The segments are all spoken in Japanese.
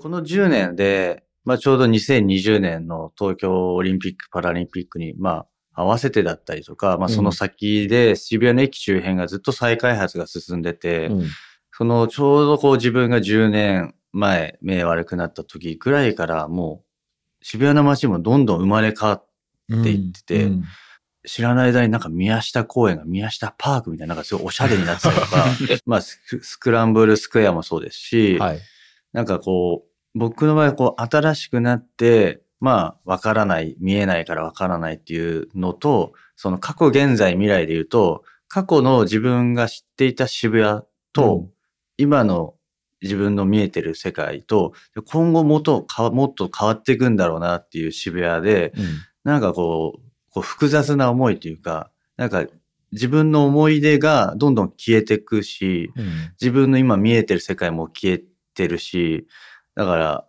この10年で、ちょうど2020年の東京オリンピック・パラリンピックに、合わせてだったりとか、その先で渋谷の駅周辺がずっと再開発が進んでて、そのちょうど自分が10年前目悪くなった時ぐらいからもう渋谷の街もどんどん生まれ変わっていってて、知らない間に宮下公園が宮下パークみたいなすごいおしゃれになってたりとか、スクランブルスクエアもそうですし、僕の場合新しくなって、わからない、見えないからわからないっていうのと、その過去、現在、未来で言うと、過去の自分が知っていた渋谷と、今の自分の見えてる世界と、今後もっと変わっていくんだろうなっていう渋谷で、複雑な思いというか、自分の思い出がどんどん消えていくし、自分の今見えてる世界も消えてるし、だから、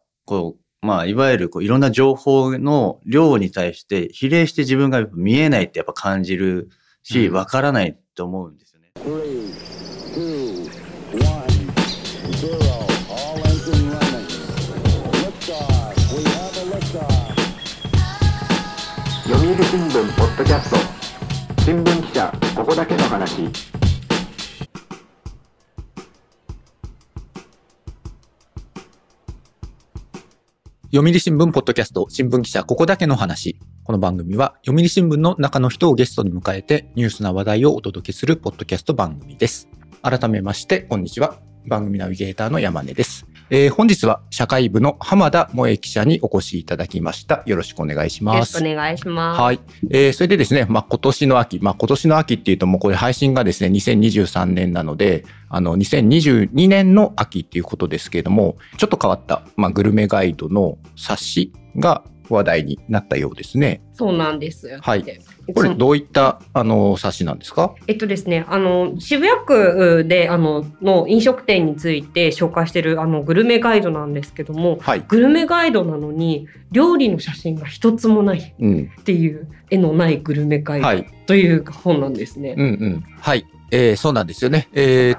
いわゆるいろんな情報の量に対して比例して自分が見えないって感じるし、わからないって思うんですよね。読売新聞ポッドキャスト、新聞記者ここだけの話。読売新聞ポッドキャスト、新聞記者ここだけの話。この番組は読売新聞の中の人をゲストに迎えてニュースな話題をお届けするポッドキャスト番組です。改めましてこんにちは、番組ナビゲーターの山根です。本日は社会部の浜田萌記者にお越しいただきました。よろしくお願いします。よろしくお願いします。はい。それでですね、今年の秋、今年の秋っていうともうこれ配信がですね2023年なので、2022年の秋っていうことですけれども、ちょっと変わった、グルメガイドの冊子が話題になったようですね。そうなんです。はい。これどういった冊子なんですか？ですね、渋谷区での飲食店について紹介しているグルメガイドなんですけども、はい、グルメガイドなのに料理の写真が一つもないっていう、絵のないグルメガイド、はい、という本なんですね。はい。そうなんですよね。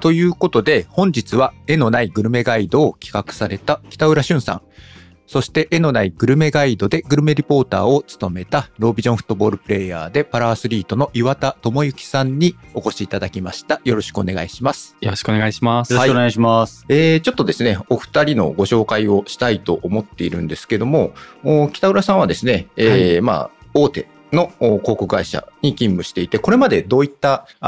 ということで本日は絵のないグルメガイドを企画された北浦俊さん。そして絵のないグルメガイドでグルメリポーターを務めたロービジョンフットボールプレイヤーでパラアスリートの岩田智之さんにお越しいただきました。よろしくお願いします。よろしくお願いします。よろしくお願いします。ちょっとですね、お二人のご紹介をしたいと思っているんですけども、北浦さんはですね、はい、大手の広告会社に勤務していて、これまでどういった、プ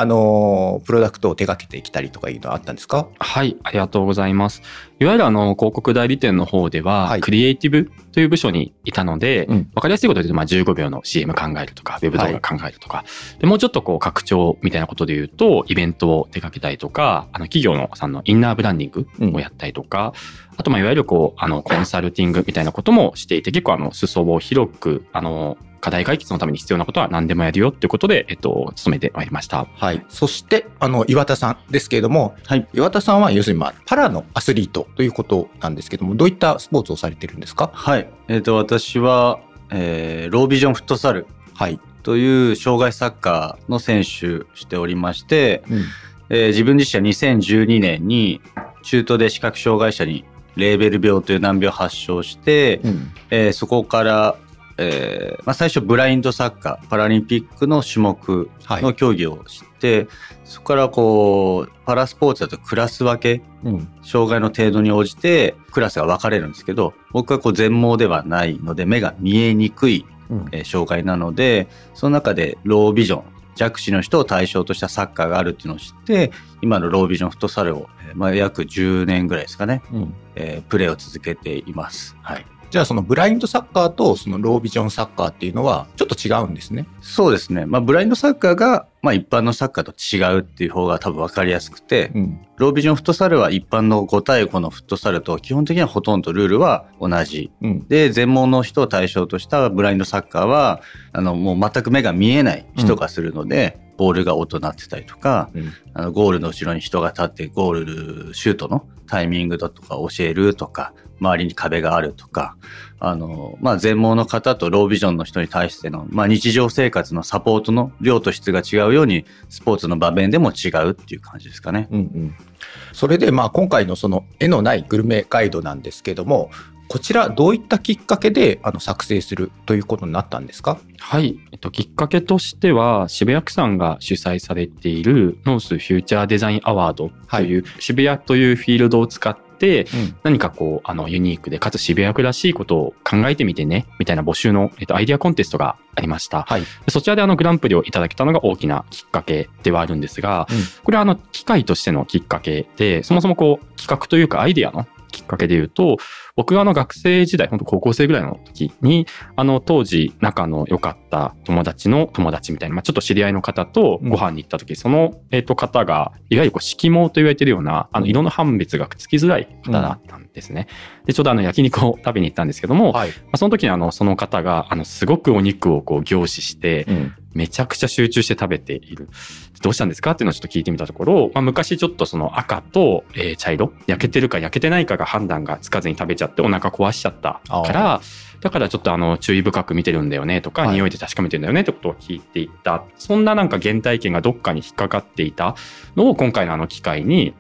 ロダクトを手掛けてきたりとかいうのはあったんですか？はい、ありがとうございます。いわゆる広告代理店の方では、クリエイティブという部署にいたので、わかりやすいことで言うと、15秒の CM 考えるとか、ウェブ動画考えるとか、でもうちょっと拡張みたいなことで言うと、イベントを手掛けたりとか、企業のさんのインナーブランディングをやったりとか、あと、いわゆるコンサルティングみたいなこともしていて、結構裾を広く、課題解決のために必要なことは何でもやるよっていうことで、勤めてまいりました。はい。そして、岩田さんですけれども、はい、岩田さんは要するに、パラのアスリートということなんですけども、どういったスポーツをされてるんですか？はい。私は、ロービジョンフットサルという障害サッカーの選手しておりまして、自分自身は2012年に中等で視覚障害者にレーベル病という難病を発症して、そこから、最初ブラインドサッカーパラリンピックの種目の競技を知って、そこからパラスポーツだとクラス分け、障害の程度に応じてクラスが分かれるんですけど、僕は全盲ではないので目が見えにくい、障害なので、その中でロービジョン、弱視の人を対象としたサッカーがあるっていうのを知って、今のロービジョンフットサルを、約10年ぐらいですかね、プレーを続けています。はい。じゃあ、そのブラインドサッカーとそのロービジョンサッカーっていうのはちょっと違うんですね。そうですね。ブラインドサッカーが、一般のサッカーと違うっていう方が多分分かりやすくて、ロービジョンフットサルは一般の5対5のフットサルと基本的にはほとんどルールは同じ、で、全盲の人を対象としたブラインドサッカーはもう全く目が見えない人がするので、ボールが音鳴ってたりとか、ゴールの後ろに人が立ってゴールシュートのタイミングだとか教えるとか、周りに壁があるとか、全盲の方とロービジョンの人に対しての、日常生活のサポートの量と質が違うように、スポーツの場面でも違うっていう感じですかね。うんうん、それで今回のその絵のないグルメガイドなんですけども、こちらどういったきっかけで作成するということになったんですか？はい、きっかけとしては渋谷区さんが主催されているノースフューチャーデザインアワードという、はい、渋谷というフィールドを使って何かこうユニークでかつ渋谷区らしいことを考えてみてねみたいな募集の、アイデアコンテストがありました。はい、そちらでグランプリをいただけたのが大きなきっかけではあるんですが、これは機会としてのきっかけで、そもそもこう企画というかアイデアのきっかけで言うと、僕が学生時代、本当高校生ぐらいの時に当時仲の良かった友達の友達みたいな、ちょっと知り合いの方とご飯に行った時、その、方がいわゆる色盲と言われているような色の判別がつきづらい方だったんですね。でちょうど焼肉を食べに行ったんですけども、はい、その時にその方がすごくお肉をこう凝視して、めちゃくちゃ集中して食べている。どうしたんですかっていうのをちょっと聞いてみたところ、昔ちょっとその赤と、茶色、焼けてるか焼けてないかが判断がつかずに食べちゃってお腹壊しちゃったから、だからちょっと注意深く見てるんだよねとか、はい、匂いで確かめてるんだよねってことを聞いていった。そんな原体験がどっかに引っかかっていたのを今回の機会に、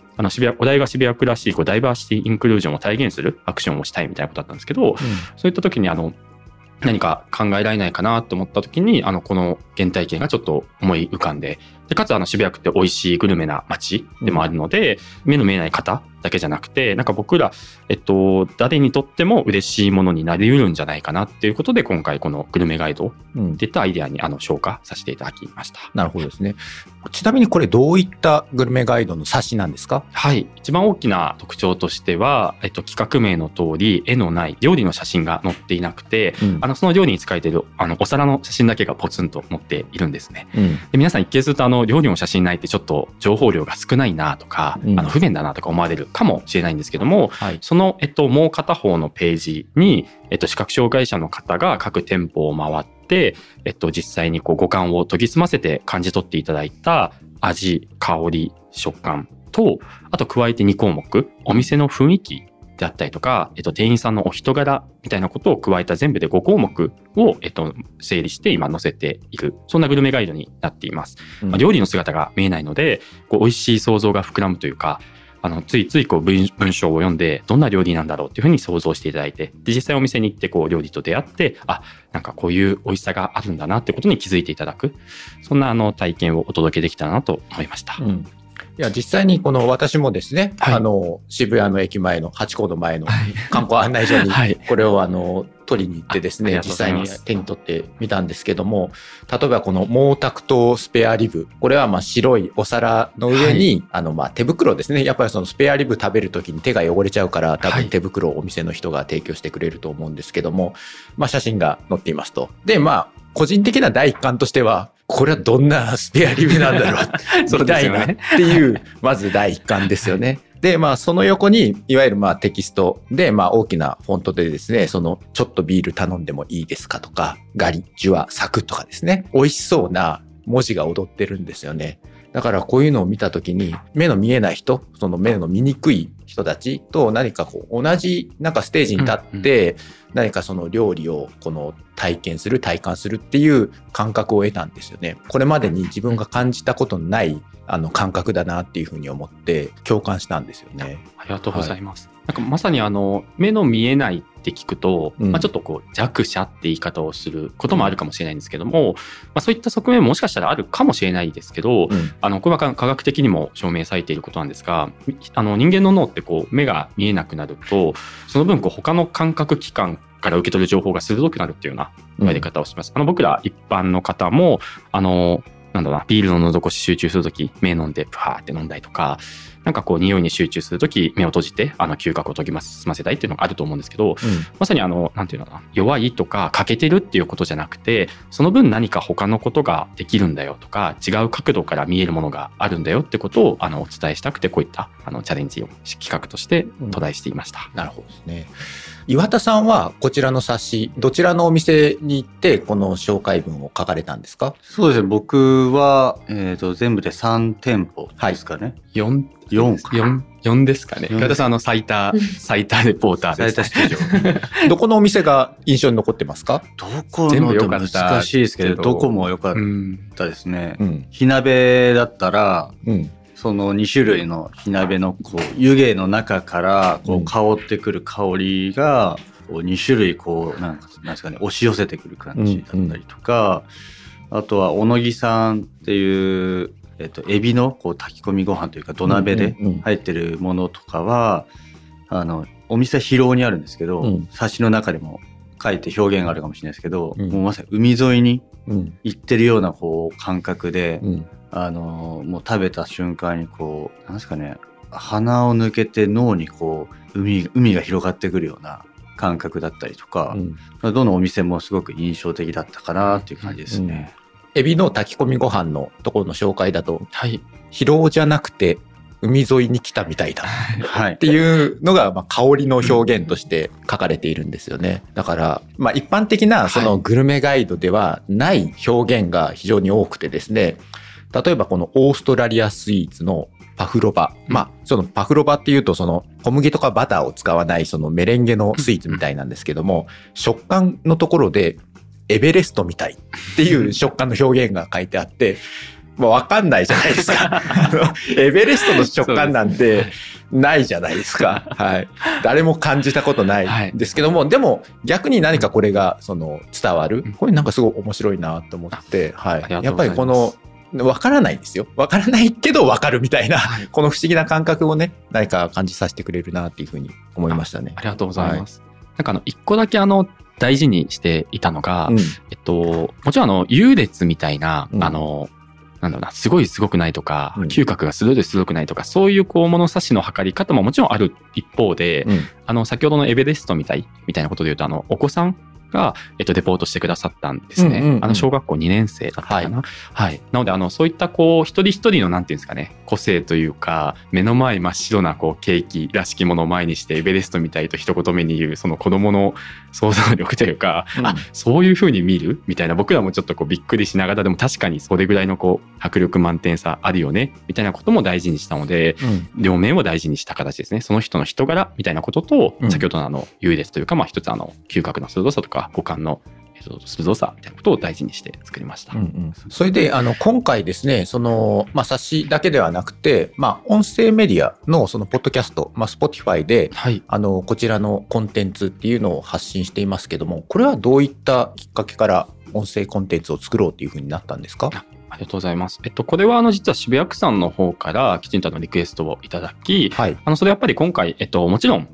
お題が渋谷区らしいダイバーシティインクルージョンを体現するアクションをしたいみたいなことだったんですけど、そういった時に何か考えられないかなと思った時に、この原体験がちょっと思い浮かんで、でかつ渋谷区って美味しいグルメな街でもあるので、目の見えない方だけじゃなくて、僕ら、誰にとっても嬉しいものになりうるんじゃないかなっていうことで、今回このグルメガイド出たアイデアに消化させていただきました。なるほどですね。ちなみにこれどういったグルメガイドの冊子なんですか？はい、一番大きな特徴としては、企画名の通り絵のない料理の写真が載っていなくて、その料理に使えているお皿の写真だけがポツンと載っているんですね。で皆さん一見すると料理の写真ないってちょっと情報量が少ないなとか、不便だなとか思われるかもしれないんですけども、はい、その、もう片方のページに、視覚障害者の方が各店舗を回って、実際に五感を研ぎ澄ませて感じ取っていただいた味、香り、食感と、あと加えて2項目、お店の雰囲気であったりとか、店員さんのお人柄みたいなことを加えた全部で5項目を、整理して今載せている、そんなグルメガイドになっています。料理の姿が見えないので、美味しい想像が膨らむというか、ついつい文章を読んでどんな料理なんだろうっていうふうに想像していただいて、で実際お店に行って料理と出会って、こういう美味しさがあるんだなってことに気づいていただく、そんな体験をお届けできたらなと思いました。いや実際に私もですね、はい、渋谷の駅前のハチ公の前の観光案内所にこれを取りに行ってですね、実際に手に取ってみたんですけども、例えばこの毛沢東スペアリブ、これは白いお皿の上に、はい、手袋ですね。やっぱりそのスペアリブ食べるときに手が汚れちゃうから、多分手袋をお店の人が提供してくれると思うんですけども、写真が載っていますと。で個人的な第一感としては、これはどんなスペアリブなんだろうみたいなっていうまず第一感ですよね。でその横にいわゆるテキストで大きなフォントでですね、そのちょっとビール頼んでもいいですかとか、ガリジュワサクとかですね、美味しそうな文字が踊ってるんですよね。だからこういうのを見たときに、目の見えない人、その目の見にくい人たちと何か同じステージに立って、何かその料理を体感するっていう感覚を得たんですよね。これまでに自分が感じたことのない感覚だなっていうふうに思って共感したんですよね。ありがとうございます。はい、まさに目の見えないって聞くと、ちょっと弱者って言い方をすることもあるかもしれないんですけども、そういった側面ももしかしたらあるかもしれないですけど、これは科学的にも証明されていることなんですが、人間の脳って目が見えなくなると、その分他の感覚器官から受け取る情報が鋭くなるっていうような言い方をします。僕ら一般の方もビールの喉越し集中するとき目飲んでプハーって飲んだりとか、匂いに集中するとき目を閉じて嗅覚を澄ませたいっていうのがあると思うんですけど、まさになんていうのかな、弱いとか欠けてるっていうことじゃなくて、その分何か他のことができるんだよとか、違う角度から見えるものがあるんだよってことをお伝えしたくて、こういったチャレンジを企画としてトライしていました。なるほどですね。岩田さんはこちらの冊子、どちらのお店に行ってこの紹介文を書かれたんですか？そうですね、僕は、全部で3店舗ですかね、はい、4ですかね。岩田さん最多レポーターです。最多出場。どこのお店が印象に残ってますか？どこのって難しいですけど、どこも良かったですね、うん、火鍋だったら、うん、その2種類の火鍋のこう湯気の中からこう香ってくる香りが2種類こうなんですかね、押し寄せてくる感じだったりとか、うんうん、あとは小野木さんっていうエビのこう炊き込みご飯というか土鍋で入ってるものとかは、うんうんうん、お店広尾にあるんですけど、うん、冊子の中でも書いて表現があるかもしれないですけど、うん、もうまさに海沿いに行ってるようなこう感覚で、うん、もう食べた瞬間にこうなんですかね、鼻を抜けて脳にこう 海が広がってくるような感覚だったりとか、うん、どのお店もすごく印象的だったかなっていう感じですね、うんうん。エビの炊き込みご飯のところの紹介だと、はい、疲労じゃなくて海沿いに来たみたいだ、はい、っていうのが、まあ、香りの表現として書かれているんですよね。だから、まあ、一般的なそのグルメガイドではない表現が非常に多くてですね、例えばこのオーストラリアスイーツのパフロバ、まあ、そのパフロバっていうとその小麦とかバターを使わないそのメレンゲのスイーツみたいなんですけども、食感のところでエベレストみたいっていう食感の表現が書いてあって、もう分かんないじゃないですか。エベレストの食感なんてないじゃないですか。はい。誰も感じたことないんですけども、はい、でも逆に何かこれがその伝わる、これなんかすごい面白いなと思って、はい。やっぱりこの分からないんですよ。分からないけど分かるみたいな、はい、この不思議な感覚をね、何か感じさせてくれるなっていうふうに思いましたね。ありがとうございます。はい、なんか一個だけ大事にしていたのが、うん、もちろん優劣みたいな、うん、なんだろうな、すごいすごくないとか、うん、嗅覚が鋭いすごくないとか、そういうこう物差しの測り方ももちろんある一方で、うん、先ほどのエベレストみたいなことで言うと、お子さんが、レポートしてくださったんですね。うんうんうん、小学校2年生だったかな。はい。はい、なので、そういったこう、一人一人のなんていうんですかね、個性というか、目の前真っ白なこう、ケーキらしきものを前にして、エベレストみたいと一言目に言う、その子供の想像力というか、うん、あ、そういう風に見るみたいな、僕らもちょっとこう、びっくりしながら、でも確かにそれぐらいのこう、迫力満点さあるよね、みたいなことも大事にしたので、うん、両面を大事にした形ですね。その人の人柄みたいなことと、うん、先ほどの優劣というか、まあ一つ嗅覚の鋭さとか、五感の鋭さみたいなことを大事にして作りました。うんうん、それで今回ですね、その、まあ、冊子だけではなくて、まあ、音声メディアのそのポッドキャスト、まあ、Spotify で、はい、こちらのコンテンツっていうのを発信していますけども、これはどういったきっかけから音声コンテンツを作ろうというふうになったんですか？ありがとうございます。これは実は渋谷区さんの方からきちんとリクエストをいただき、はい、それやっぱり今回、もちろん、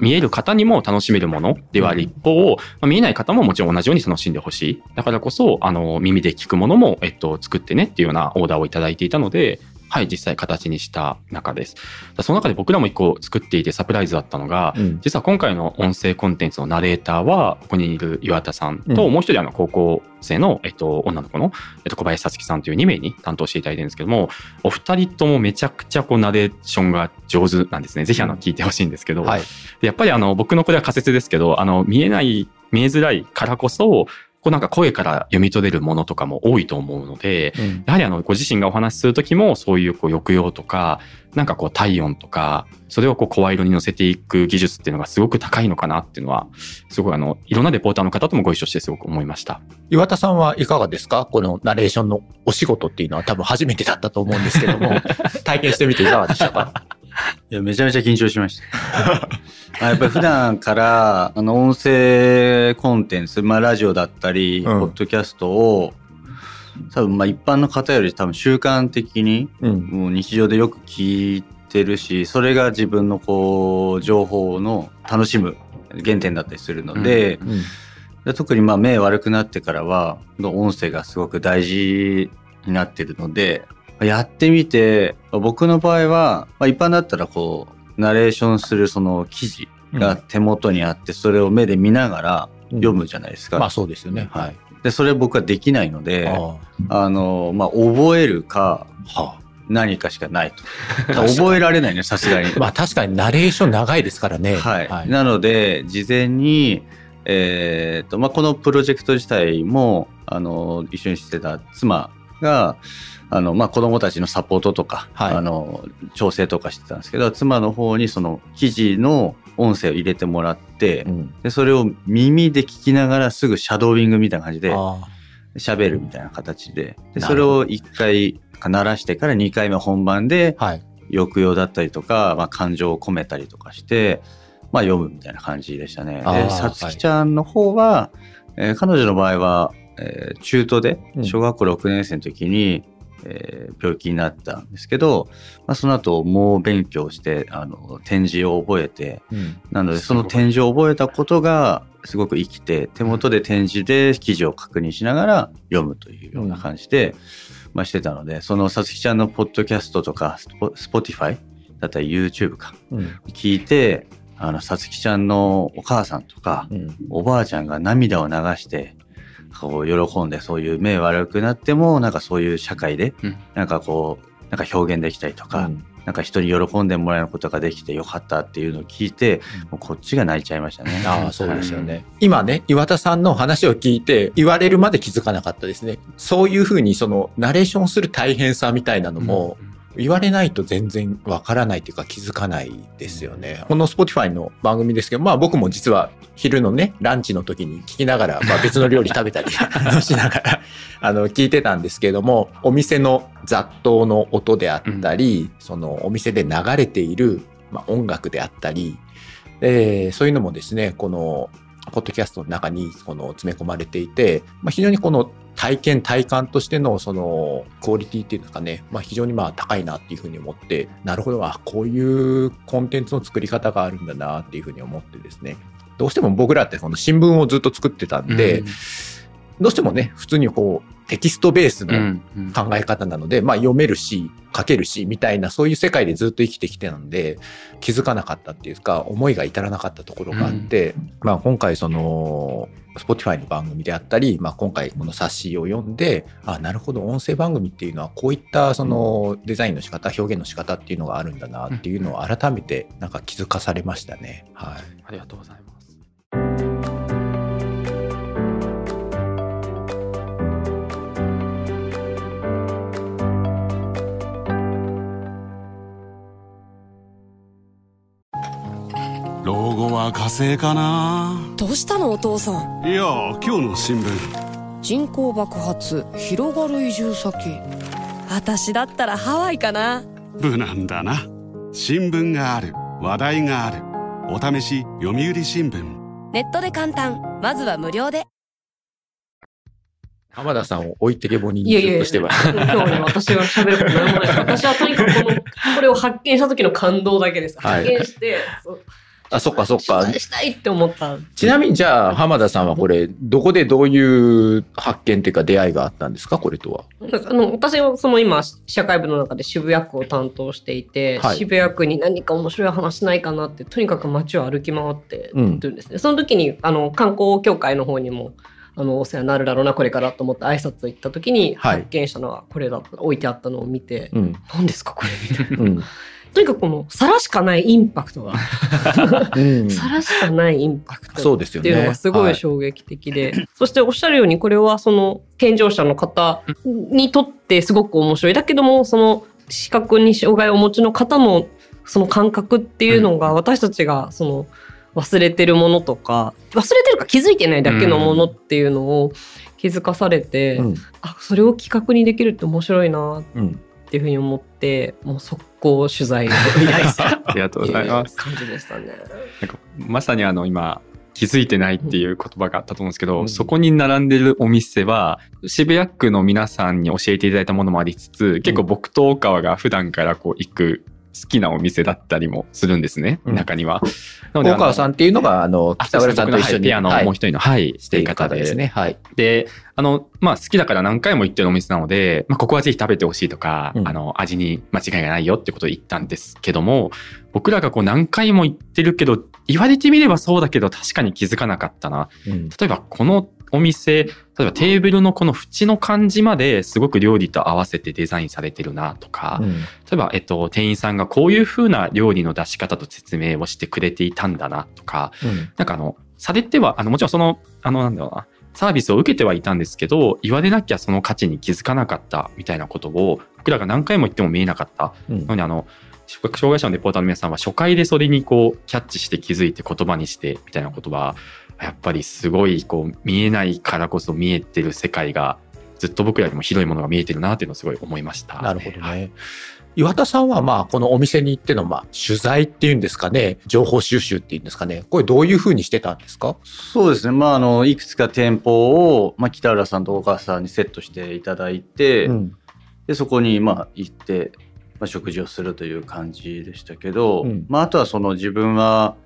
見える方にも楽しめるものではある一方、うん、見えない方ももちろん同じように楽しんでほしい。だからこそ、耳で聞くものも、作ってねっていうようなオーダーをいただいていたので、はい、実際形にした中です。その中で僕らも一個作っていてサプライズだったのが、うん、実は今回の音声コンテンツのナレーターはここにいる岩田さんと、うん、もう一人高校生の、女の子の、小林さつきさんという2名に担当していただいてるんですけども、お二人ともめちゃくちゃこうナレーションが上手なんですね。ぜひ聞いてほしいんですけど、はい、でやっぱり僕のこれは仮説ですけど、見えづらいからこそこうなんか声から読み取れるものとかも多いと思うので、うん、やはりご自身がお話しするときもそういうこう抑揚とか、なんかこう体温とか、それをこう声色に乗せていく技術っていうのがすごく高いのかなっていうのは、すごいいろんなレポーターの方ともご一緒してすごく思いました。岩田さんはいかがですか？このナレーションのお仕事っていうのは多分初めてだったと思うんですけども、体験してみていかがでしたか？いや、めちゃめちゃ緊張しました。やっぱり普段から音声コンテンツ、まあ、ラジオだったり、うん、ポッドキャストを多分まあ一般の方より多分習慣的に、うん、もう日常でよく聞いてるし、それが自分のこう情報の楽しむ原点だったりするので、うんうん、で特にまあ目悪くなってからは音声がすごく大事になってるので。やってみて、僕の場合は、まあ、一般だったらこうナレーションするその記事が手元にあって、それを目で見ながら読むじゃないですか、うん、まあそうですよね、はい、でそれ僕はできないのでまあ、覚えるか、はあ、何かしかないと覚えられないねさすがにまあ確かにナレーション長いですからね、はいはい、なので事前に、まあ、このプロジェクト自体も一緒にしてた妻がまあ、子どもたちのサポートとか、はい、調整とかしてたんですけど妻の方にその記事の音声を入れてもらって、うん、でそれを耳で聞きながらすぐシャドーイングみたいな感じで喋るみたいな形 でそれを1回鳴らしてから2回目本番で、はい、抑揚だったりとか、まあ、感情を込めたりとかして、まあ、読むみたいな感じでしたね。でさつきちゃんの方は、彼女の場合は、中途で小学校6年生の時に、病気になったんですけど、まあ、その後猛勉強して点字を覚えて、うん、なのでその点字を覚えたことがすごく生きて手元で点字で記事を確認しながら読むというような感じで、うんまあ、してたのでそのさつきちゃんのポッドキャストとか Spotify だったり YouTube か、うん、聞いてさつきちゃんのお母さんとか、うん、おばあちゃんが涙を流してこう喜んでそういう目悪くなってもなんかそういう社会でなんかこうなんか表現できたりとか、うん、なんか人に喜んでもらえることができてよかったっていうのを聞いて、うん、もうこっちが泣いちゃいましたね。ああそうですよね、はい、今ね岩田さんの話を聞いて言われるまで気づかなかったですね。そういうふうにそのナレーションする大変さみたいなのも、うん言われないと全然わからないというか気づかないですよね。この Spotify の番組ですけど、まあ僕も実は昼のね、ランチの時に聞きながら、まあ別の料理食べたりしながら、聞いてたんですけれども、お店の雑踏の音であったり、うん、そのお店で流れている、まあ、音楽であったり、そういうのもですね、このポッドキャストの中にこの詰め込まれていて、まあ、非常にこの体験体感としてのそのクオリティっていうのがね、まあ、非常にまあ高いなっていうふうに思って、なるほど、あ、こういうコンテンツの作り方があるんだなっていうふうに思ってですね、どうしても僕らってこの新聞をずっと作ってたんで、うん、どうしてもね普通にこうテキストベースの考え方なので、うんうん、まあ、読めるし書けるしみたいなそういう世界でずっと生きてきてなので気づかなかったっていうか思いが至らなかったところがあって、うんまあ、今回その Spotify の番組であったり、まあ、今回この冊子を読んで、あ、なるほど、音声番組っていうのはこういったそのデザインの仕方表現の仕方っていうのがあるんだなっていうのを改めてなんか気づかされましたね、はい、ありがとうございます。火星かな。どうしたのお父さん。いや、今日の新聞。人口爆発、広がる移住先。私だったらハワイかな。無難だな。新聞がある、話題がある。お試し読売新聞。ネットで簡単。まずは無料で。浜田さんを置いてけぼりにずっとしてば。今日ね、私は喋ることなんもないです。私はとにかくこれを発見した時の感動だけです。はい、発見して。あ、そっかそっか。取材したいって思った。ちなみにじゃあ浜田さんはこれどこでどういう発見というか出会いがあったんですか、これとは。私はその今社会部の中で渋谷区を担当していて、はい、渋谷区に何か面白い話ないかなってとにかく街を歩き回ってるんですね、うん、その時に観光協会の方にもお世話になるだろうなこれからと思って挨拶行った時に発見したのはこれだ、はい、置いてあったのを見て、うん、何ですかこれみたいな、うんとにかくこの皿しかないインパクトが皿しかないインパクトっていうのがすごい衝撃的 で、はい、そしておっしゃるようにこれはその健常者の方にとってすごく面白い、だけどもその視覚に障害をお持ちの方のその感覚っていうのが私たちがその忘れてるものとか忘れてるか気づいてないだけのものっていうのを気づかされて、うん、あ、それを企画にできるって面白いなって、うんっていうふうに思って、もう速攻取材を依頼したありがとうございます。感じでしたね。なんかまさに今気づいてないっていう言葉があったと思うんですけど、うん、そこに並んでるお店は渋谷区の皆さんに教えていただいたものもありつつ、結構僕と大川が普段からこう行く好きなお店だったりもするんですね、うん、中には。大川さんっていうのが北村さんと一緒に、はい、ピアノもう一人の、はい、している方ですね。はい、でまあ、好きだから何回も行ってるお店なので、まあ、ここはぜひ食べてほしいとか、うん、味に間違いがないよってことを言ったんですけども、僕らがこう何回も行ってるけど言われてみればそうだけど確かに気づかなかったな、うん、例えばこのお店、例えばテーブルのこの縁の感じまですごく料理と合わせてデザインされてるなとか、うん、例えば、店員さんがこういう風な料理の出し方と説明をしてくれていたんだなとか、うん、なんかされてはもちろんそのなんだろうな、サービスを受けてはいたんですけど、言われなきゃその価値に気づかなかったみたいなことを僕らが何回も言っても見えなかった、うん、なので障害者のレポーターの皆さんは初回でそれにこうキャッチして気づいて言葉にしてみたいなことはやっぱりすごいこう見えないからこそ見えてる世界がずっと僕らにも広いものが見えてるなっていうのをすごい思いました。なるほどね。はい、岩田さんはまあこのお店に行ってのまあ取材っていうんですかね、情報収集っていうんですかね、これどういうふうにしてたんですか？そうですね、まあ、いくつか店舗を、まあ、北浦さんと岡さんにセットしていただいて、うん、でそこにまあ行って、まあ、食事をするという感じでしたけど、うんまあ、あとはその自分は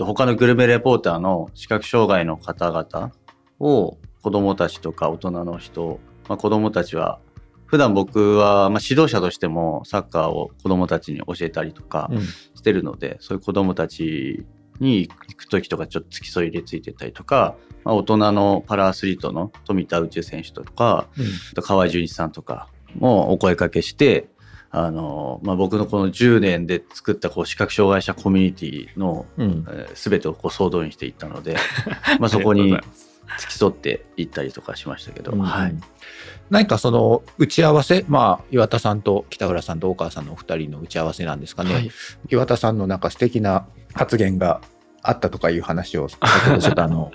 他のグルメレポーターの視覚障害の方々を子どもたちとか大人の人、まあ、子どもたちは普段僕はまあ指導者としてもサッカーを子どもたちに教えたりとかしてるので、うん、そういう子どもたちに行く時とかちょっと付き添いでついてたりとか、まあ、大人のパラアスリートの富田宇宙選手とか、うん、川合純一さんとかもお声かけしてまあ、僕のこの10年で作ったこう視覚障害者コミュニティの、うん全てをこう総動員していったのでまあそこに付き添っていったりとかしましたけど、うんはい、何かその打ち合わせ、まあ、岩田さんと北浦さんと大川さんのお二人の打ち合わせなんですかね、はい、岩田さんのなんか素敵な発言があったとかいう話をちょっと浜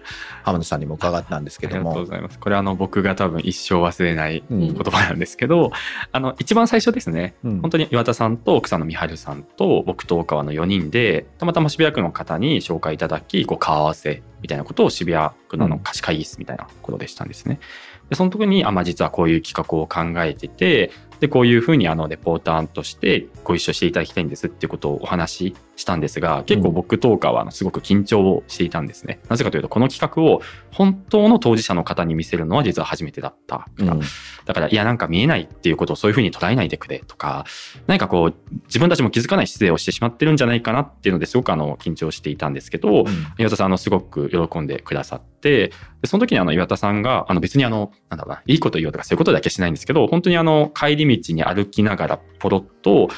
田さんにも伺ったんですけどもありがとうございます。これ僕が多分一生忘れない言葉なんですけど、うん、一番最初ですね、うん、本当に岩田さんと奥さんの美春さんと僕と大川の4人でたまたま渋谷区の方に紹介いただきこう顔合わせみたいなことを渋谷区の貸し会議室みたいなことでしたんですね。でその時にまあ、実はこういう企画を考えててでこういうふうにレポーターとしてご一緒していただきたいんですっていうことをお話ししたんですが結構僕とかはすごく緊張をしていたんですね、うん、なぜかというとこの企画を本当の当事者の方に見せるのは実は初めてだったから、うん、だからいやなんか見えないっていうことをそういうふうに捉えないでくれとか何かこう自分たちも気づかない姿勢をしてしまってるんじゃないかなっていうのですごく緊張していたんですけど、うん、岩田さんすごく喜んでくださってでその時に岩田さんが別になんだろうないいこと言おうとかそういうことだけしないんですけど本当に帰り道に歩きながらポロッと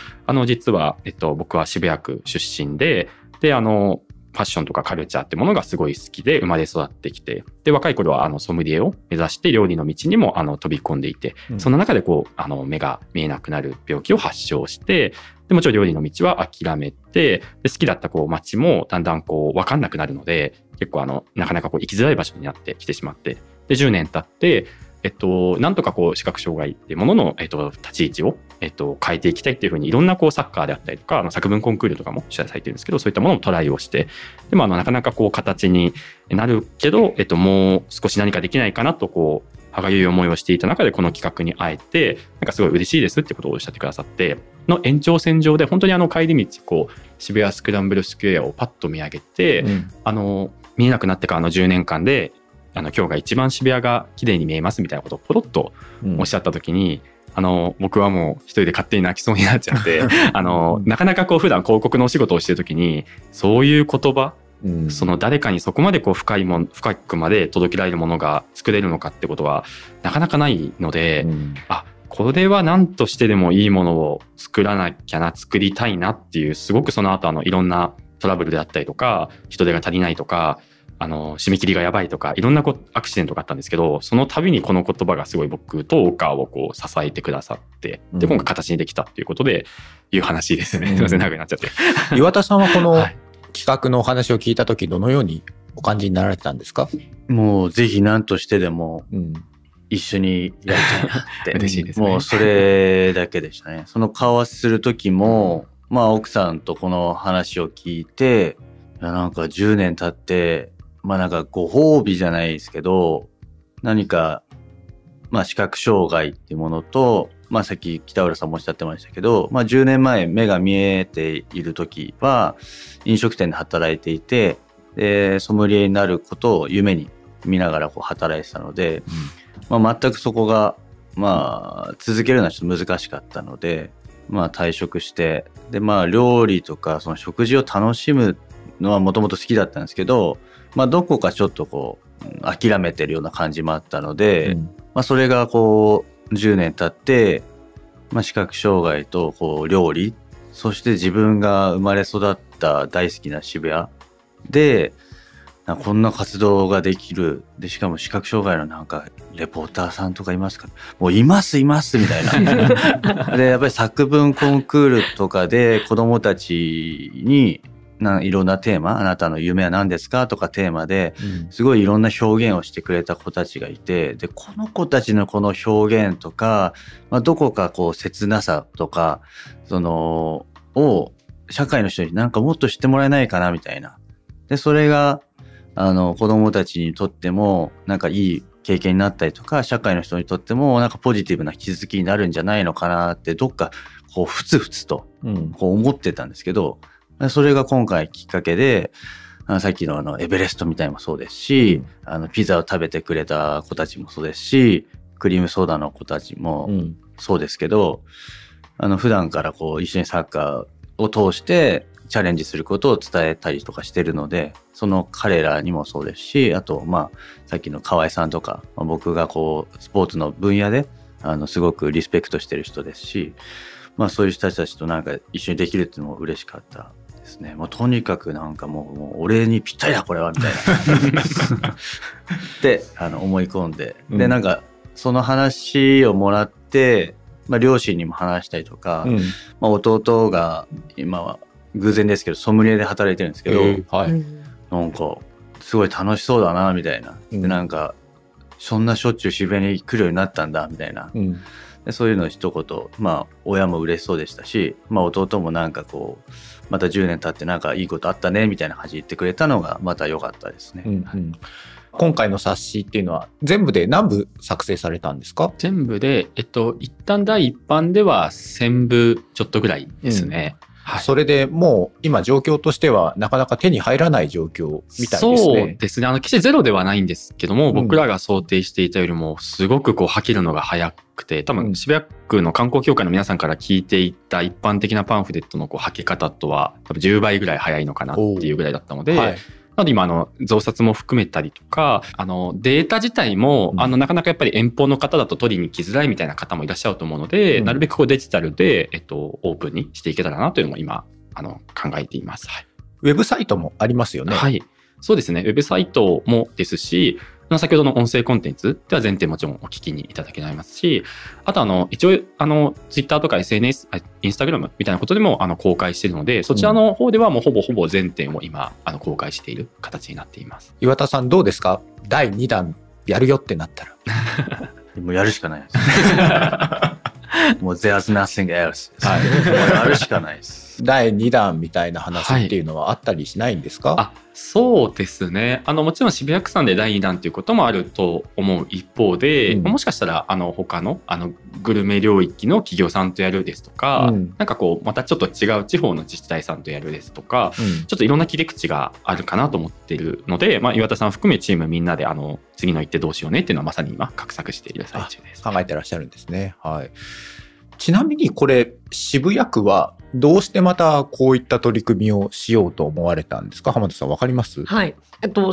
実は、僕は渋谷区出身でファッションとかカルチャーってものがすごい好きで生まれ育ってきてで若い頃はソムリエを目指して料理の道にも飛び込んでいて、うん、そんな中でこう目が見えなくなる病気を発症してでもちろん料理の道は諦めてで好きだったこう街もだんだんこう分かんなくなるので結構なかなかこう生きづらい場所になってきてしまってで10年経ってなんとかこう視覚障害ってものの、立ち位置を、変えていきたいっていうふうにいろんなこうサッカーであったりとか作文コンクールとかも主催されてるんですけどそういったものをトライをしてでもなかなかこう形になるけど、もう少し何かできないかなとこう歯がゆい思いをしていた中でこの企画に会えてなんかすごい嬉しいですってことをおっしゃってくださっての延長線上で本当に帰り道こう渋谷スクランブルスクエアをパッと見上げて、うん、見えなくなってからの10年間で今日が一番渋谷が綺麗に見えますみたいなことをポロッとおっしゃった時に、うん、僕はもう一人で勝手に泣きそうになっちゃってなかなかこう普段広告のお仕事をしてる時にそういう言葉、うん、その誰かにそこまでこう深くまで届けられるものが作れるのかってことはなかなかないので、うん、これは何としてでもいいものを作りたいなっていうすごくその後いろんなトラブルであったりとか人手が足りないとか締め切りがやばいとかいろんなアクシデントがあったんですけどその度にこの言葉がすごい僕とオーカーをこう支えてくださってで今回形にできたっていうことでいう話ですね、うん、すいません長くなっちゃって岩田さんはこの企画のお話を聞いた時どのようにお感じになられてたんですか？もうぜひ何としてでも一緒にやりたいなって嬉しいですね。もうそれだけでしたね。その顔合わせする時も、まあ、奥さんとこの話を聞いていやなんか10年経ってまあなんかご褒美じゃないですけど何かまあ視覚障害っていうものとまあさっき北浦さんもおっしゃってましたけどまあ10年前目が見えている時は飲食店で働いていてでソムリエになることを夢に見ながらこう働いてたので、まあ全くそこがまあ続けるのはちょっと難しかったのでまあ退職してでまあ料理とかその食事を楽しむのはもともと好きだったんですけどまあ、どこかちょっとこう諦めてるような感じもあったので、うんまあ、それがこう10年経って、まあ、視覚障害とこう料理、そして自分が生まれ育った大好きな渋谷でこんな活動ができる。で、しかも視覚障害のなんかレポーターさんとかいますか？もういますみたいな。で、やっぱり作文コンクールとかで子どもたちにいろんなテーマ、あなたの夢は何ですかとかテーマですごいいろんな表現をしてくれた子たちがいて、でこの子たちのこの表現とか、まあ、どこかこう切なさとかそのを社会の人になんかもっと知ってもらえないかなみたいな。でそれが子どもたちにとってもなんかいい経験になったりとか、社会の人にとってもなんかポジティブな気づきになるんじゃないのかなってどっかこうふつふつとこう思ってたんですけど、それが今回きっかけで、さっきのエベレストみたいもそうですし、ピザを食べてくれた子たちもそうですし、クリームソーダの子たちもそうですけど、普段からこう一緒にサッカーを通してチャレンジすることを伝えたりとかしてるので、その彼らにもそうですし、あとまあさっきの河合さんとか、僕がこうスポーツの分野ですごくリスペクトしてる人ですし、まあ、そういう人たちとなんか一緒にできるっていうのも嬉しかったですね。もうとにかくなんかもう俺にぴったりだこれはみたいなって思い込んで、でなんかその話をもらって、まあ、両親にも話したりとか、まあ、弟が今は偶然ですけどソムリエで働いてるんですけど、はい、なんかすごい楽しそうだなみたいな、でなんかそんなしょっちゅう渋谷に来るようになったんだみたいな、でそういうの一言、まあ親も嬉しそうでしたし、まあ、弟もなんかこうまた10年経ってなんかいいことあったねみたいな感じで言ってくれたのがまた良かったですね、はい、今回の冊子っていうのは全部で何部作成されたんですか？全部で、一旦第一版では1000部ちょっとぐらいですね、はい、それでもう今状況としてはなかなか手に入らない状況みたいですね。そうですね。決してゼロではないんですけども、僕らが想定していたよりもすごくこう吐けるのが早くて、多分渋谷区の観光協会の皆さんから聞いていた一般的なパンフレットのこう吐け方とは多分10倍ぐらい早いのかなっていうぐらいだったので、はい、なので今増刷も含めたりとか、データ自体もなかなかやっぱり遠方の方だと取りに来づらいみたいな方もいらっしゃると思うので、なるべくこうデジタルで、オープンにしていけたらなというのも今考えています、はい、ウェブサイトもありますよね。はい、そうですね。ウェブサイトもですし、先ほどの音声コンテンツでは全編もちろんお聞きにいただけますし、あと一応Twitter とか SNS、Instagram みたいなことでも公開しているので、そちらの方ではもうほぼ全編を今公開している形になっています。岩田さんどうですか？第2弾やるよってなったら。もうやるしかないです。もうThere's nothing else。はい、やるしかないです。第2弾みたいな話っていうのはあったりしないんですか？はい、そうですね。もちろん渋谷区さんで第2弾ということもあると思う一方で、もしかしたら他のグルメ領域の企業さんとやるですとか、なんかこうまたちょっと違う地方の自治体さんとやるですとか、ちょっといろんな切り口があるかなと思ってるので、まあ、岩田さん含めチームみんなで次の一手どうしようねっていうのはまさに今画策している最中です。考えてらっしゃるんですね。はい。ちなみにこれ渋谷区はどうしてまたこういった取り組みをしようと思われたんですか？浜田さん分かります？はい、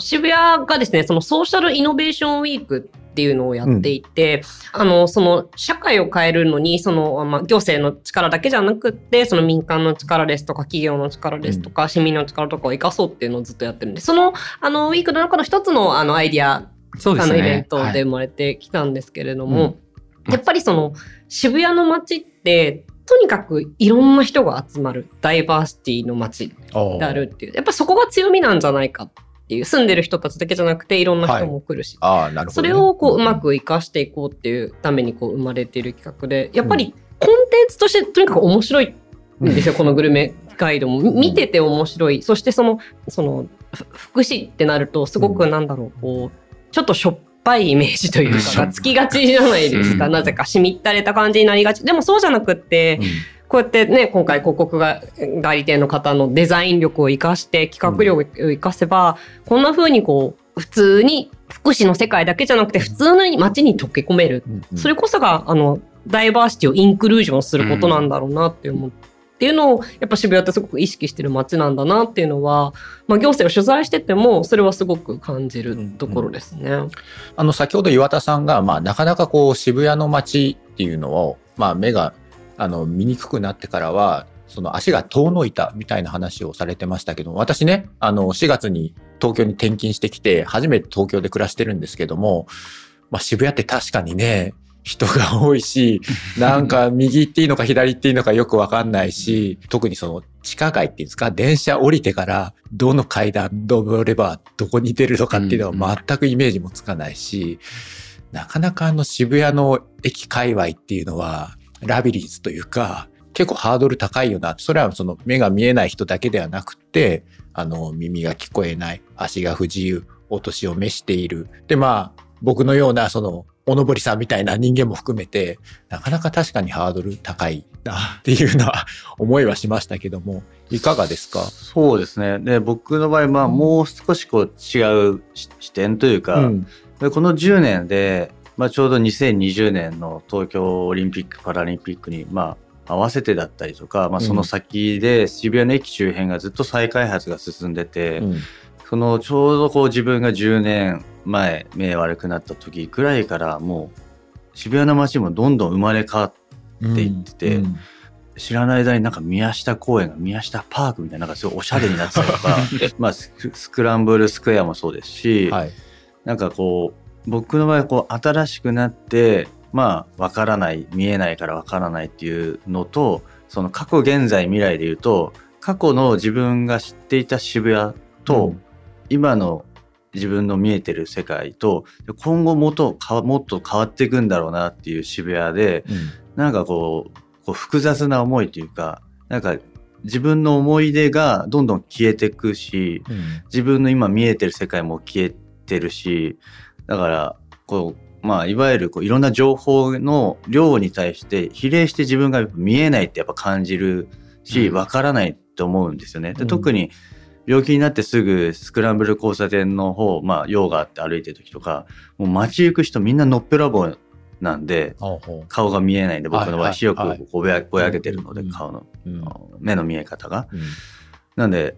渋谷がですね、そのソーシャルイノベーションウィークっていうのをやっていて、その社会を変えるのにまあ、行政の力だけじゃなくってその民間の力ですとか企業の力ですとか、市民の力とかを生かそうっていうのをずっとやってるんで、そのウィークの中の一つのアイディアのイベントで生まれてきたんですけれども、はい、やっぱり渋谷の街ってとにかくいろんな人が集まるダイバーシティの街であるっていう、やっぱそこが強みなんじゃないかっていう、住んでる人たちだけじゃなくていろんな人も来るし、はい、なるほどね、それをうまく生かしていこうっていうために生まれている企画で、やっぱりコンテンツとしてとにかく面白いんですよ、このグルメガイドも見てて面白い。そしてその福祉ってなるとすごくちょっとショップやっぱりイメージというかがつきがちじゃないですか。なぜかしみったれた感じになりがち。でもそうじゃなくって、こうやってね、今回広告が代理店の方のデザイン力を生かして企画力を生かせば、こんな風に普通に福祉の世界だけじゃなくて普通の街に溶け込める。それこそがダイバーシティをインクルージョンすることなんだろうなって思って。っていうのをやっぱ渋谷ってすごく意識してる街なんだなっていうのは、まあ、行政を取材しててもそれはすごく感じるところですね。先ほど岩田さんが、まあ、なかなかこう渋谷の街っていうのを、まあ、目が見にくくなってからはその足が遠のいたみたいな話をされてましたけど、私ね4月に東京に転勤してきて初めて東京で暮らしてるんですけども、まあ、渋谷って確かにね人が多いし、なんか右行っていいのか左行っていいのかよくわかんないし、特にその地下街っていうんですか、電車降りてからどの階段登ればどこに出るのかっていうのは全くイメージもつかないし、なかなか渋谷の駅界隈っていうのはラビリンスというか結構ハードル高いよな。それはその目が見えない人だけではなくて、耳が聞こえない、足が不自由、お年を召している。で、まあ僕のようなそのおのぼりさんみたいな人間も含めて、なかなか確かにハードル高いなっていうのは思いはしましたけども、いかがですか？そうですね。で、僕の場合はもう少しこう違う視点というか、でこの10年で、まあ、ちょうど2020年の東京オリンピック・パラリンピックに、まあ、合わせてだったりとか、まあ、その先で渋谷の駅周辺がずっと再開発が進んでて、そのちょうどこう自分が10年前目悪くなった時くらいからもう渋谷の街もどんどん生まれ変わっていってて、知らない間になんか宮下公園が宮下パークみたいな、なんかすごいおしゃれになってたりとかまあスクランブルスクエアもそうですし、はい、なんかこう僕の場合こう新しくなってまあわからない、見えないからわからないっていうのと、その過去現在未来でいうと過去の自分が知っていた渋谷と、今の自分の見えてる世界と今後もっと変わっていくんだろうなっていう渋谷で、なんかこう複雑な思いというか、なんか自分の思い出がどんどん消えていくし、自分の今見えてる世界も消えてるし、だからこう、まあ、いわゆるこういろんな情報の量に対して比例して自分が見えないってやっぱ感じるし、わからないと思うんですよね。で、特に病気になってすぐスクランブル交差点の方、まあ、用があって歩いてる時とか、もう街行く人みんなのっぺらぼうなんで、顔が見えないんで、僕の場合視力ぼやけてるので、顔の、目の見え方が、なんで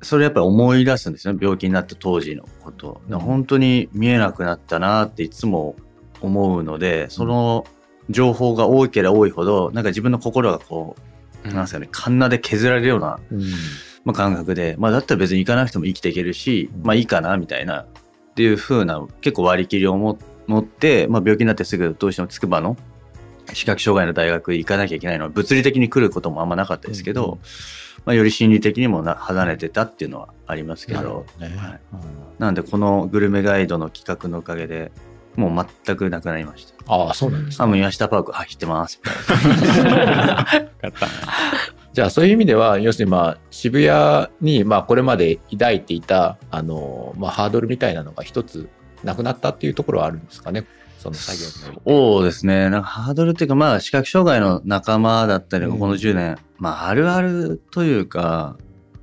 それやっぱり思い出すんですよね、病気になった当時のこと、本当に見えなくなったなっていつも思うので、その情報が多ければ多いほどなんか自分の心がこう、なんですかね、カンナで削られるような、まあ、感覚で、まあ、だったら別に行かなくても生きていけるし、まあいいかなみたいなっていう風な結構割り切りを持って、まあ、病気になってすぐどうしても筑波の視覚障害の大学行かなきゃいけないのは物理的に来ることもあんまなかったですけど、まあ、より心理的にも離れてたっていうのはありますけど、なんでこのグルメガイドの企画のおかげでもう全くなくなりました。ああ、そうなんですね。もう宮下パーク入ってますみたいな。じゃあそういう意味では、要するにまあ渋谷にまあこれまで抱いていたまあハードルみたいなのが一つなくなったっていうところはあるんですかね、その作業の。そうですね、なんかハードルっていうか、まあ視覚障害の仲間だったりこの10年、まあ、あるあるというか、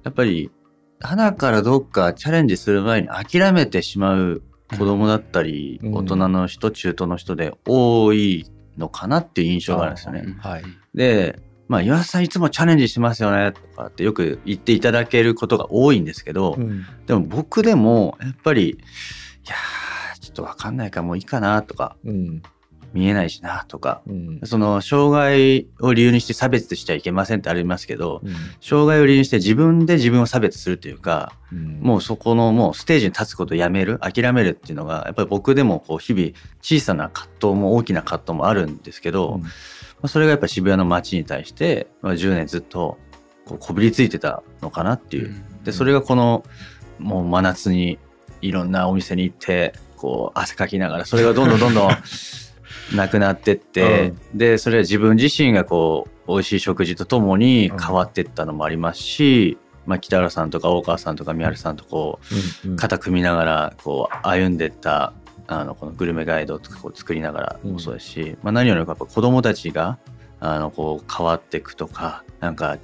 やっぱり花からどっかチャレンジする前に諦めてしまう子供だったり、大人の人、中東の人で多いのかなっていう印象があるんですよね。で、まあ、岩田さんいつもチャレンジしますよねとかってよく言っていただけることが多いんですけど、でも僕でもやっぱり、いやちょっと分かんないからもういいかなとか、見えないしなとか、その障害を理由にして差別しちゃいけませんってありますけど、障害を理由にして自分で自分を差別するというか、もうそこのもうステージに立つことをやめる、諦めるっていうのがやっぱり僕でもこう日々小さな葛藤も大きな葛藤もあるんですけど、それがやっぱ渋谷の街に対して、まあ、10年ずっとこびりついてたのかなっていう。で、それがこのもう真夏にいろんなお店に行ってこう汗かきながら、それがどんどんなくなってってで、それは自分自身がこう美味しい食事とともに変わってったのもありますし、まあ、北原さんとか大川さんとか三原さんとこう肩組みながらこう歩んでったこのグルメガイドを作りながらもそうですし、まあ、何よりもやっぱ子どもたちがこう変わっていくとか、なんか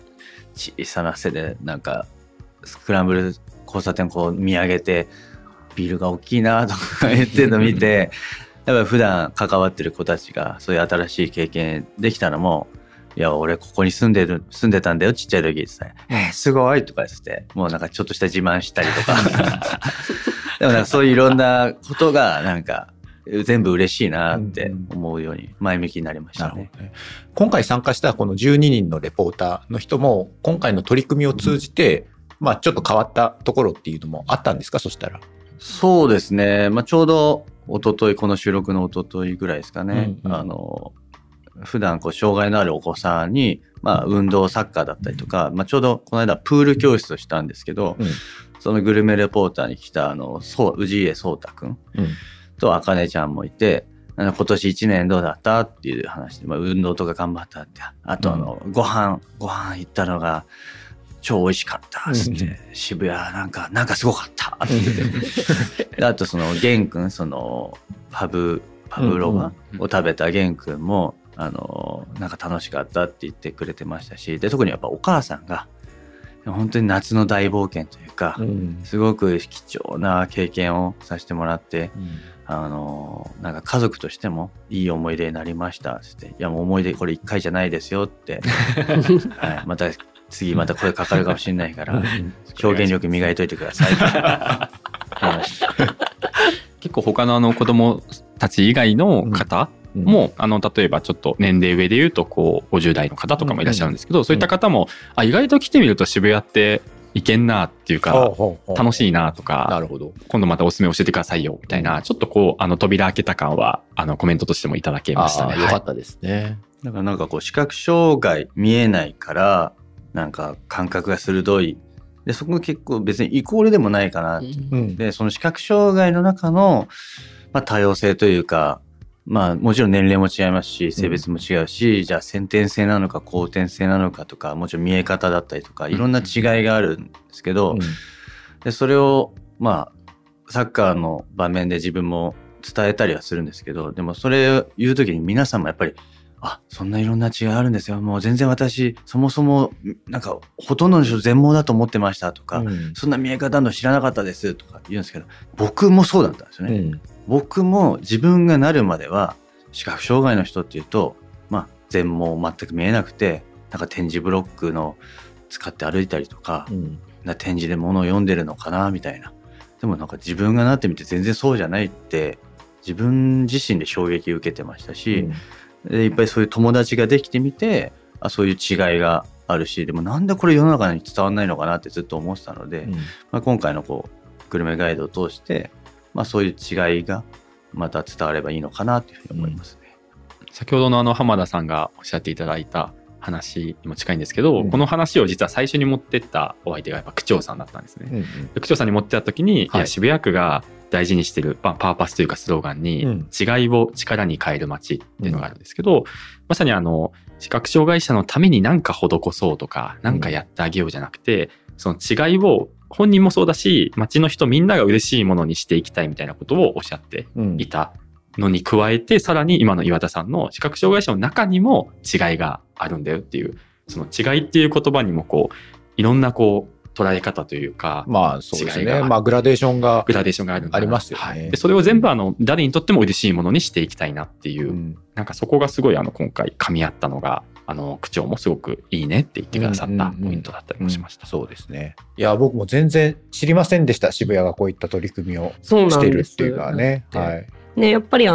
小さな背でなんかスクランブル交差点こう見上げてビルが大きいなとか言ってるの見てやっぱり普段関わってる子たちがそういう新しい経験できたのもいや俺ここに住んでたんだよちっちゃい時ですね、すごいとかしてもうなんかちょっとした自慢したりとかでもなんかそういういろんなことがなんか全部嬉しいなって思うように前向きになりましたね。今回参加したこの12人のレポーターの人も今回の取り組みを通じて、まあちょっと変わったところっていうのもあったんですか？そしたらそうですね、まあ、ちょうど一昨日この収録の一昨日ぐらいですかね、うんうん、普段こう障害のあるお子さんに、まあ、運動サッカーだったりとか、まあ、ちょうどこの間プール教室をしたんですけど、うん、そのグルメレポーターに来た氏家壮太くんとあかねちゃんもいて、今年1年どうだったっていう話で、まあ、運動とか頑張ったって、あとご飯行ったのが超美味しかったっつって、うん、渋谷なんかすごかったっつってあとその玄君、そのパブロバを食べた玄君もなんか楽しかったって言ってくれてましたし、で特にやっぱお母さんが本当に夏の大冒険というか、うん、すごく貴重な経験をさせてもらって、うん、なんか家族としてもいい思い出になりましたって、いやもう思い出これ1回じゃないですよって、はい、また声かかるかもしれないから表現力磨いといてください結構他の子供たち以外の方も、うん、例えばちょっと年齢上で言うとこう50代の方とかもいらっしゃるんですけど、うん、そういった方も、うん、意外と来てみると渋谷っていけんなっていうか、うん、楽しいなとか、なるほど、今度またおすすめ教えてくださいよみたいな、ちょっとこう扉開けた感はコメントとしてもいただけましたね。よかったですね。だからなんかこう視覚障害見えないからなんか感覚が鋭いで、そこが結構別にイコールでもないかなって、うん、でその視覚障害の中の、まあ、多様性というか、まあ、もちろん年齢も違いますし性別も違うし、うん、じゃあ先天性なのか後天性なのかとか、もちろん見え方だったりとかいろんな違いがあるんですけど、うん、でそれをまあサッカーの場面で自分も伝えたりはするんですけど、でもそれを言う時に皆さんもやっぱりそんないろんな違いあるんですよ、もう全然私そもそもなんかほとんどの人全盲だと思ってましたとか、うん、そんな見え方の知らなかったですとか言うんですけど、僕もそうだったんですよね、うん、僕も自分がなるまでは視覚障害の人っていうと、まあ、全盲全く見えなくてなんか点字ブロックの使って歩いたりとか、うん、点字で物を読んでるのかなみたいな、でもなんか自分がなってみて全然そうじゃないって自分自身で衝撃を受けてましたし、うん、でいっぱいそういう友達ができてみて、そういう違いがあるし、でもなんでこれ世の中に伝わんないのかなってずっと思ってたので、うん、まあ、今回のこうグルメガイドを通して、まあ、そういう違いがまた伝わればいいのかなというふうに思いますね、うん、先ほどの浜田さんがおっしゃっていただいた話にも近いんですけど、うん、この話を実は最初に持ってったお相手がやっぱ区長さんだったんですね、うんうん、で区長さんに持ってった時に、はい、いや渋谷区が大事にしてる、まあ、パーパスというかスローガンに、うん、違いを力に変える街っていうのがあるんですけど、うん、まさに視覚障害者のために何か施そうとか何かやってあげようじゃなくて、その違いを本人もそうだし街の人みんなが嬉しいものにしていきたいみたいなことをおっしゃっていたのに加えて、うん、さらに今の岩田さんの視覚障害者の中にも違いがあるんだよっていう、その違いっていう言葉にもこういろんなこう捉え方というか、まあそうですね、まあ、グラデーションがありますよね、はい、でそれを全部誰にとっても嬉しいものにしていきたいなっていう、うん、なんかそこがすごい今回噛み合ったのが区長もすごくいいねって言ってくださったポイントだったりもしました、うんうんうん、そうですね。いや僕も全然知りませんでした、渋谷がこういった取り組みをしてるっていうのはね、はい、ね、やっぱり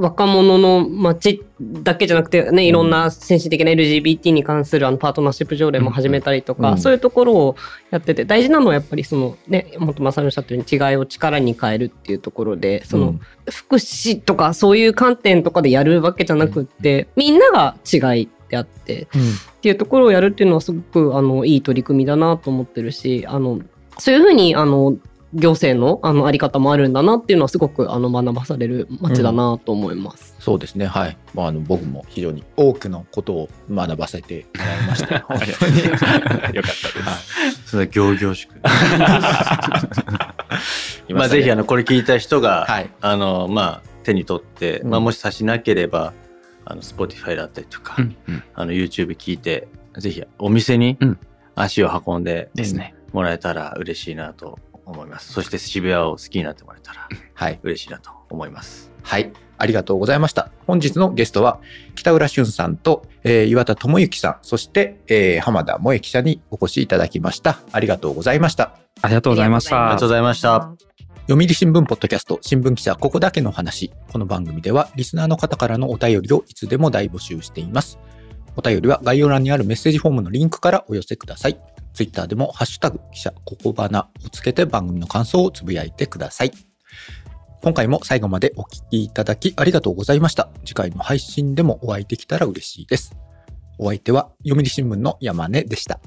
若者の街だけじゃなくて、ね、いろんな先進的な LGBT に関するパートナーシップ条例も始めたりとか、うん、そういうところをやってて、大事なのはやっぱりその、ね、元正おっしゃったように違いを力に変えるっていうところで、その福祉とかそういう観点とかでやるわけじゃなくって、みんなが違いであって、うん、っていうところをやるっていうのはすごくいい取り組みだなと思ってるし、そういうふうに行政のあり方もあるんだなっていうのはすごく学ばされる街だなと思います、うん、そうですね、はい、まあ、僕も非常に多くのことを学ばせてもらいました本当によかったですそれは仰々しくまあぜひこれ聞いた人が、はい、まあ、手に取って、まあ、もし差しなければSpotify だったりとか、うんうん、YouTube 聞いてぜひお店に足を運んで、うん、もらえたら嬉しいなと思います。そして渋谷を好きになってもらえたら嬉しいなと思います、うん、はい、はい、ありがとうございました。本日のゲストは北浦俊さんと、岩田智之さん、そして、浜田萌記者にお越しいただきました。ありがとうございました。ありがとうございました。ありがとうございました。読売新聞ポッドキャスト新聞記者ここだけの話。この番組ではリスナーの方からのお便りをいつでも大募集しています。お便りは概要欄にあるメッセージフォームのリンクからお寄せください。ツイッターでもハッシュタグ記者ここばなをつけて番組の感想をつぶやいてください。今回も最後までお聞きいただきありがとうございました。次回の配信でもお会いできたら嬉しいです。お相手は読売新聞の山根でした。